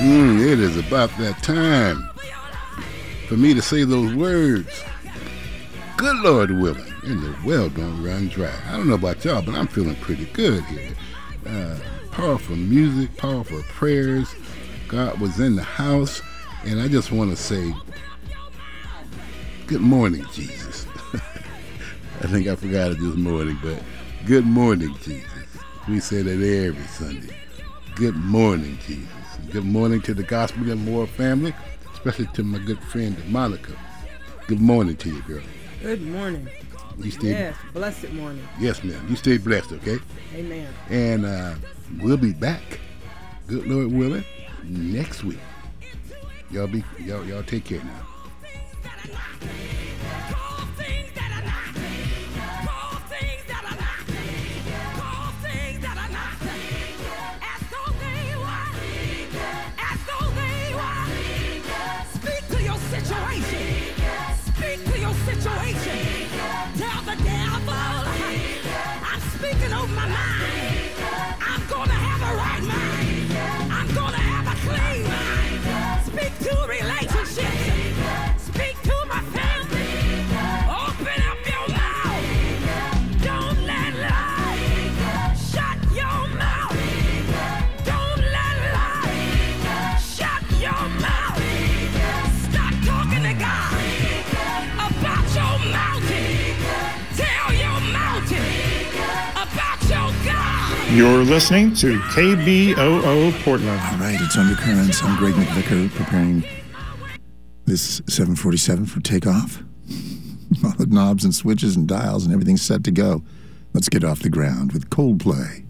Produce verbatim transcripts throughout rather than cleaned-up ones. Mm, it is about that time for me to say those words. Good Lord willing, and the well don't run dry. I don't know about y'all, but I'm feeling pretty good here. Uh, powerful music, powerful prayers. God was in the house, and I just want to say, good morning, Jesus. I think I forgot it this morning, but good morning, Jesus. We say that every Sunday. Good morning, Jesus. Good morning to the Gospel and More family, especially to my good friend Monica. Good morning to you, girl. Good morning. You stay, yes, blessed morning. Yes, ma'am. You stay blessed, okay? Amen. And uh, we'll be back, good Lord willing, next week. Y'all be y'all y'all take care now. You're listening to K B O O Portland. All right, it's Undercurrents. I'm Greg McVicker, preparing this seven forty-seven for takeoff. All the knobs and switches and dials and everything's set to go. Let's get off the ground with Coldplay.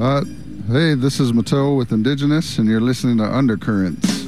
Uh, hey, this is Mateo with Indigenous, and you're listening to Undercurrents.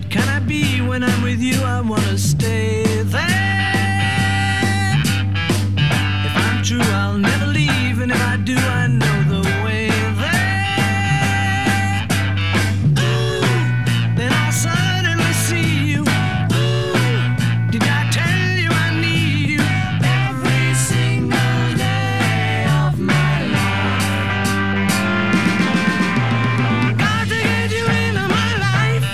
What can I be when I'm with you? I wanna stay there. If I'm true, I'll never leave, and if I do, I know the way there. Ooh, then I suddenly see you. Ooh, did I tell you I need you every single day of my life? Got to get you into my life.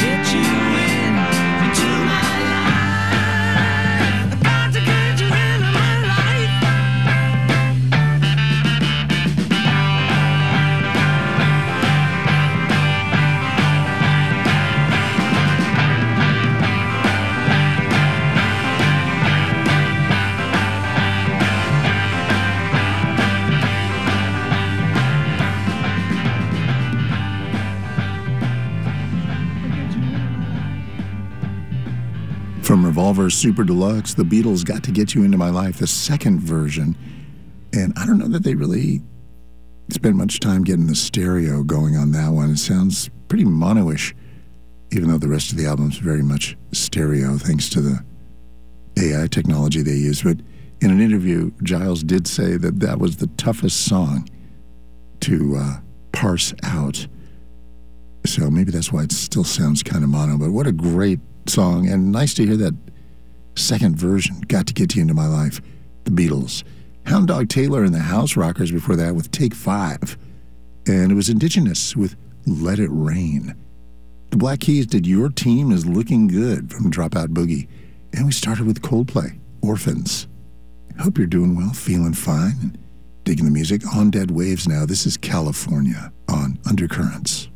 Get you into my life. Got to get you into my life. From Revolver's Super Deluxe, the Beatles' Got to Get You Into My Life, the second version. And I don't know that they really spent much time getting the stereo going on that one. It sounds pretty mono-ish, even though the rest of the album's very much stereo, thanks to the A I technology they use. But in an interview, Giles did say that that was the toughest song to uh, parse out. So maybe that's why it still sounds kind of mono, but what a great song, and nice to hear that second version, Got to Get You Into My Life, the Beatles. Hound Dog Taylor and the House Rockers before that with Take Five, and it was Indigenous with Let It Rain. The Black Keys did Your Team Is Looking Good from Dropout Boogie, and we started with Coldplay, Orphans. Hope you're doing well, feeling fine, and digging the music. On Dead Waves now, this is California on Undercurrents.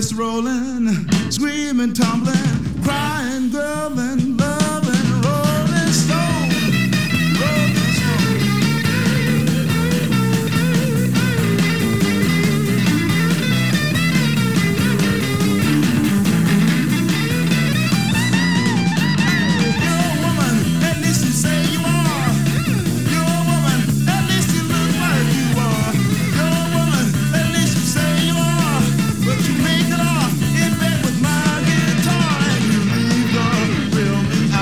just rolling, screaming, tumbling, crying, girling, loving, rolling stone, rolling stone. You're a woman, at least you say you are. You're a woman, at least you look like you are. You're a woman, at least you say you are. But you make it off in bed with my guitar, and you leave the real me.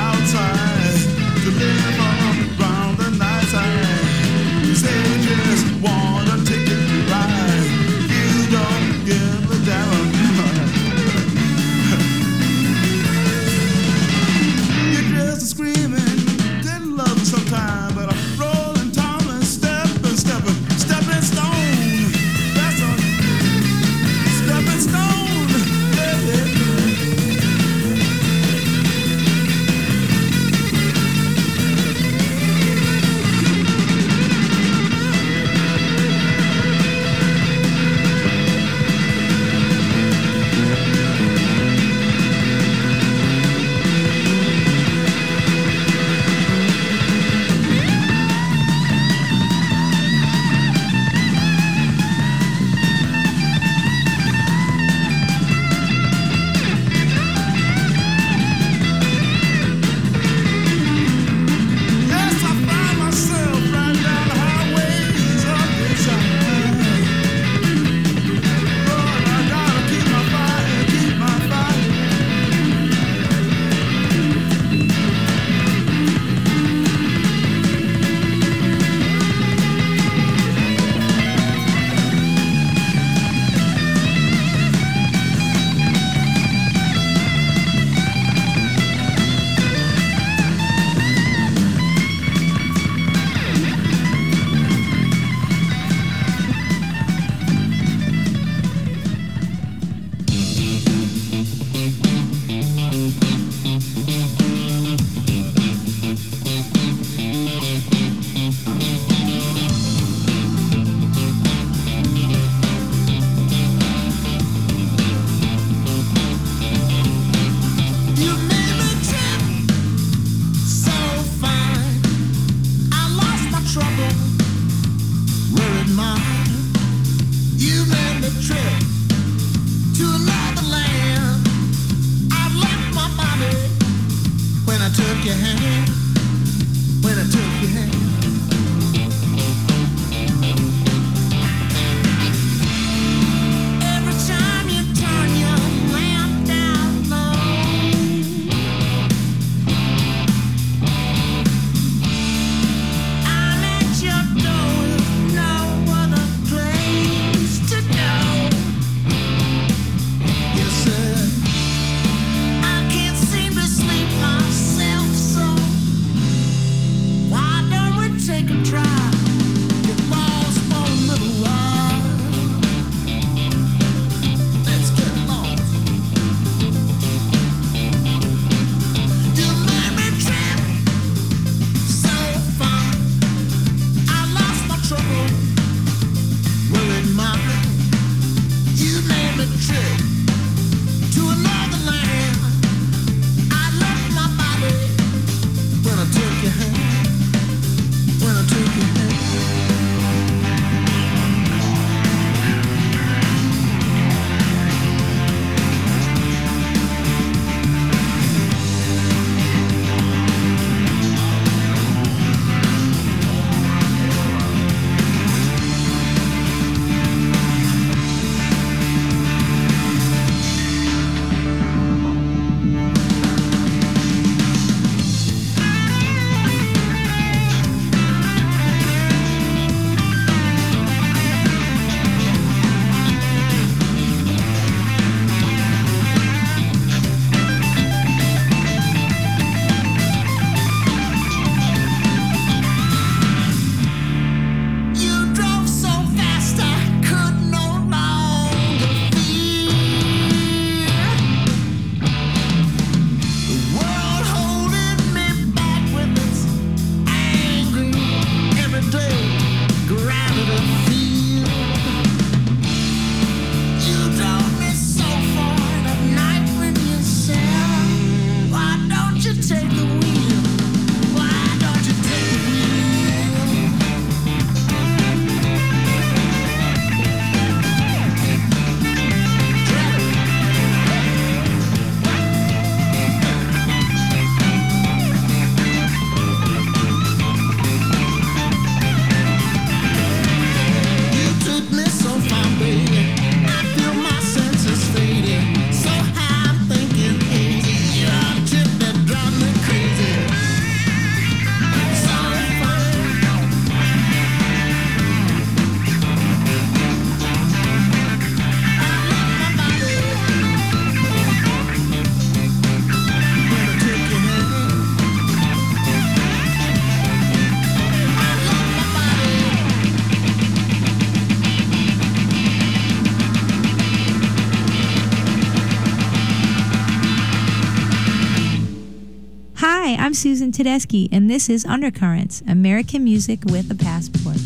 I'm Susan Tedeschi, and this is Undercurrents, American Music with a Passport.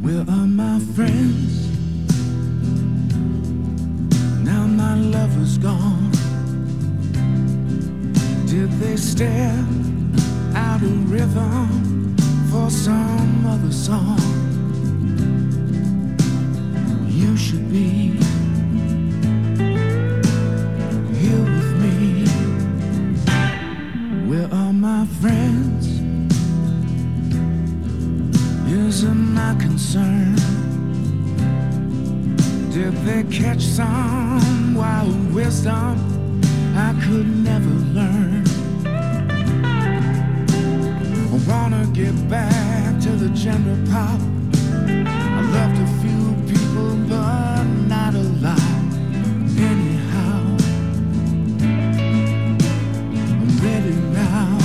Where are my friends? Now my lover's gone. Did they stare out in rhythm for some other song? You should be here with me. Where are my friends? Isn't my concern? Did they catch some wild wisdom I could never learn? I wanna get back to the gender pop. I loved a few people, but not a lot. Anyhow, I'm ready now.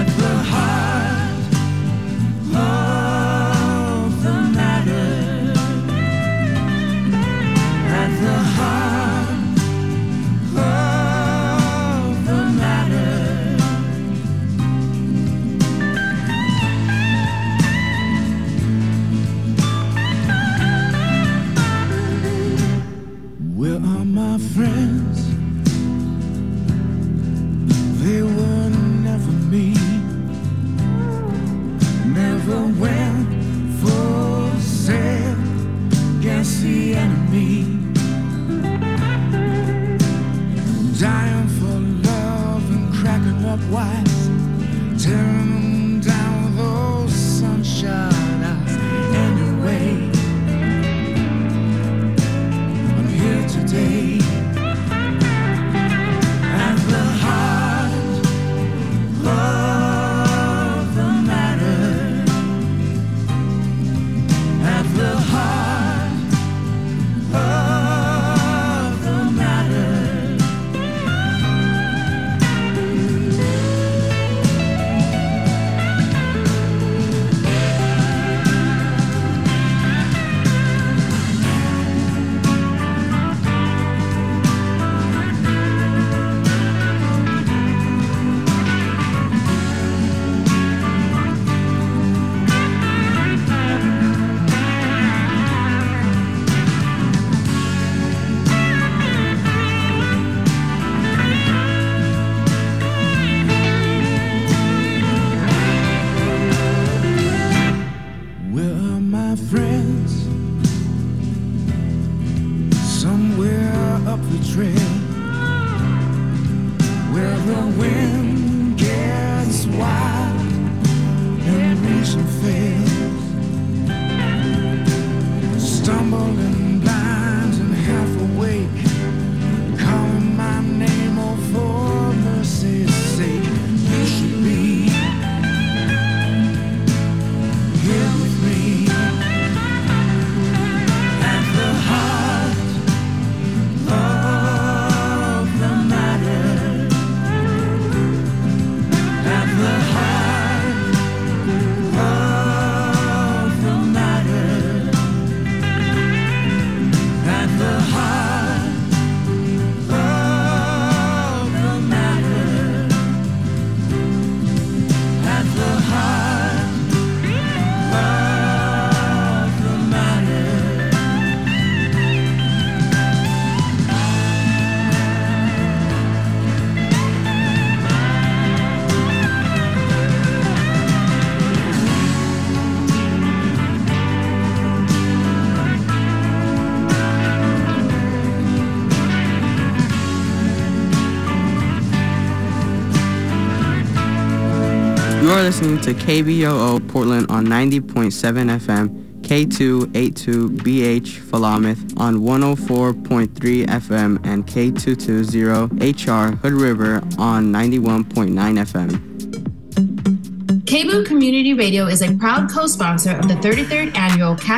At the heart of the matter, at the heart of the matter. Where are my friends? They were never me. Never went full sail against the enemy. Dying for love and cracking up wise, tearing them down with those sunshine eyes. Anyway, I'm here today. At the heart of listening to K B O O Portland on ninety point seven F M, K two eight two B H Philomath on one oh four point three F M, and K two two zero H R Hood River on ninety-one point nine F M. K B O O Community Radio is a proud co-sponsor of the thirty-third Annual Cast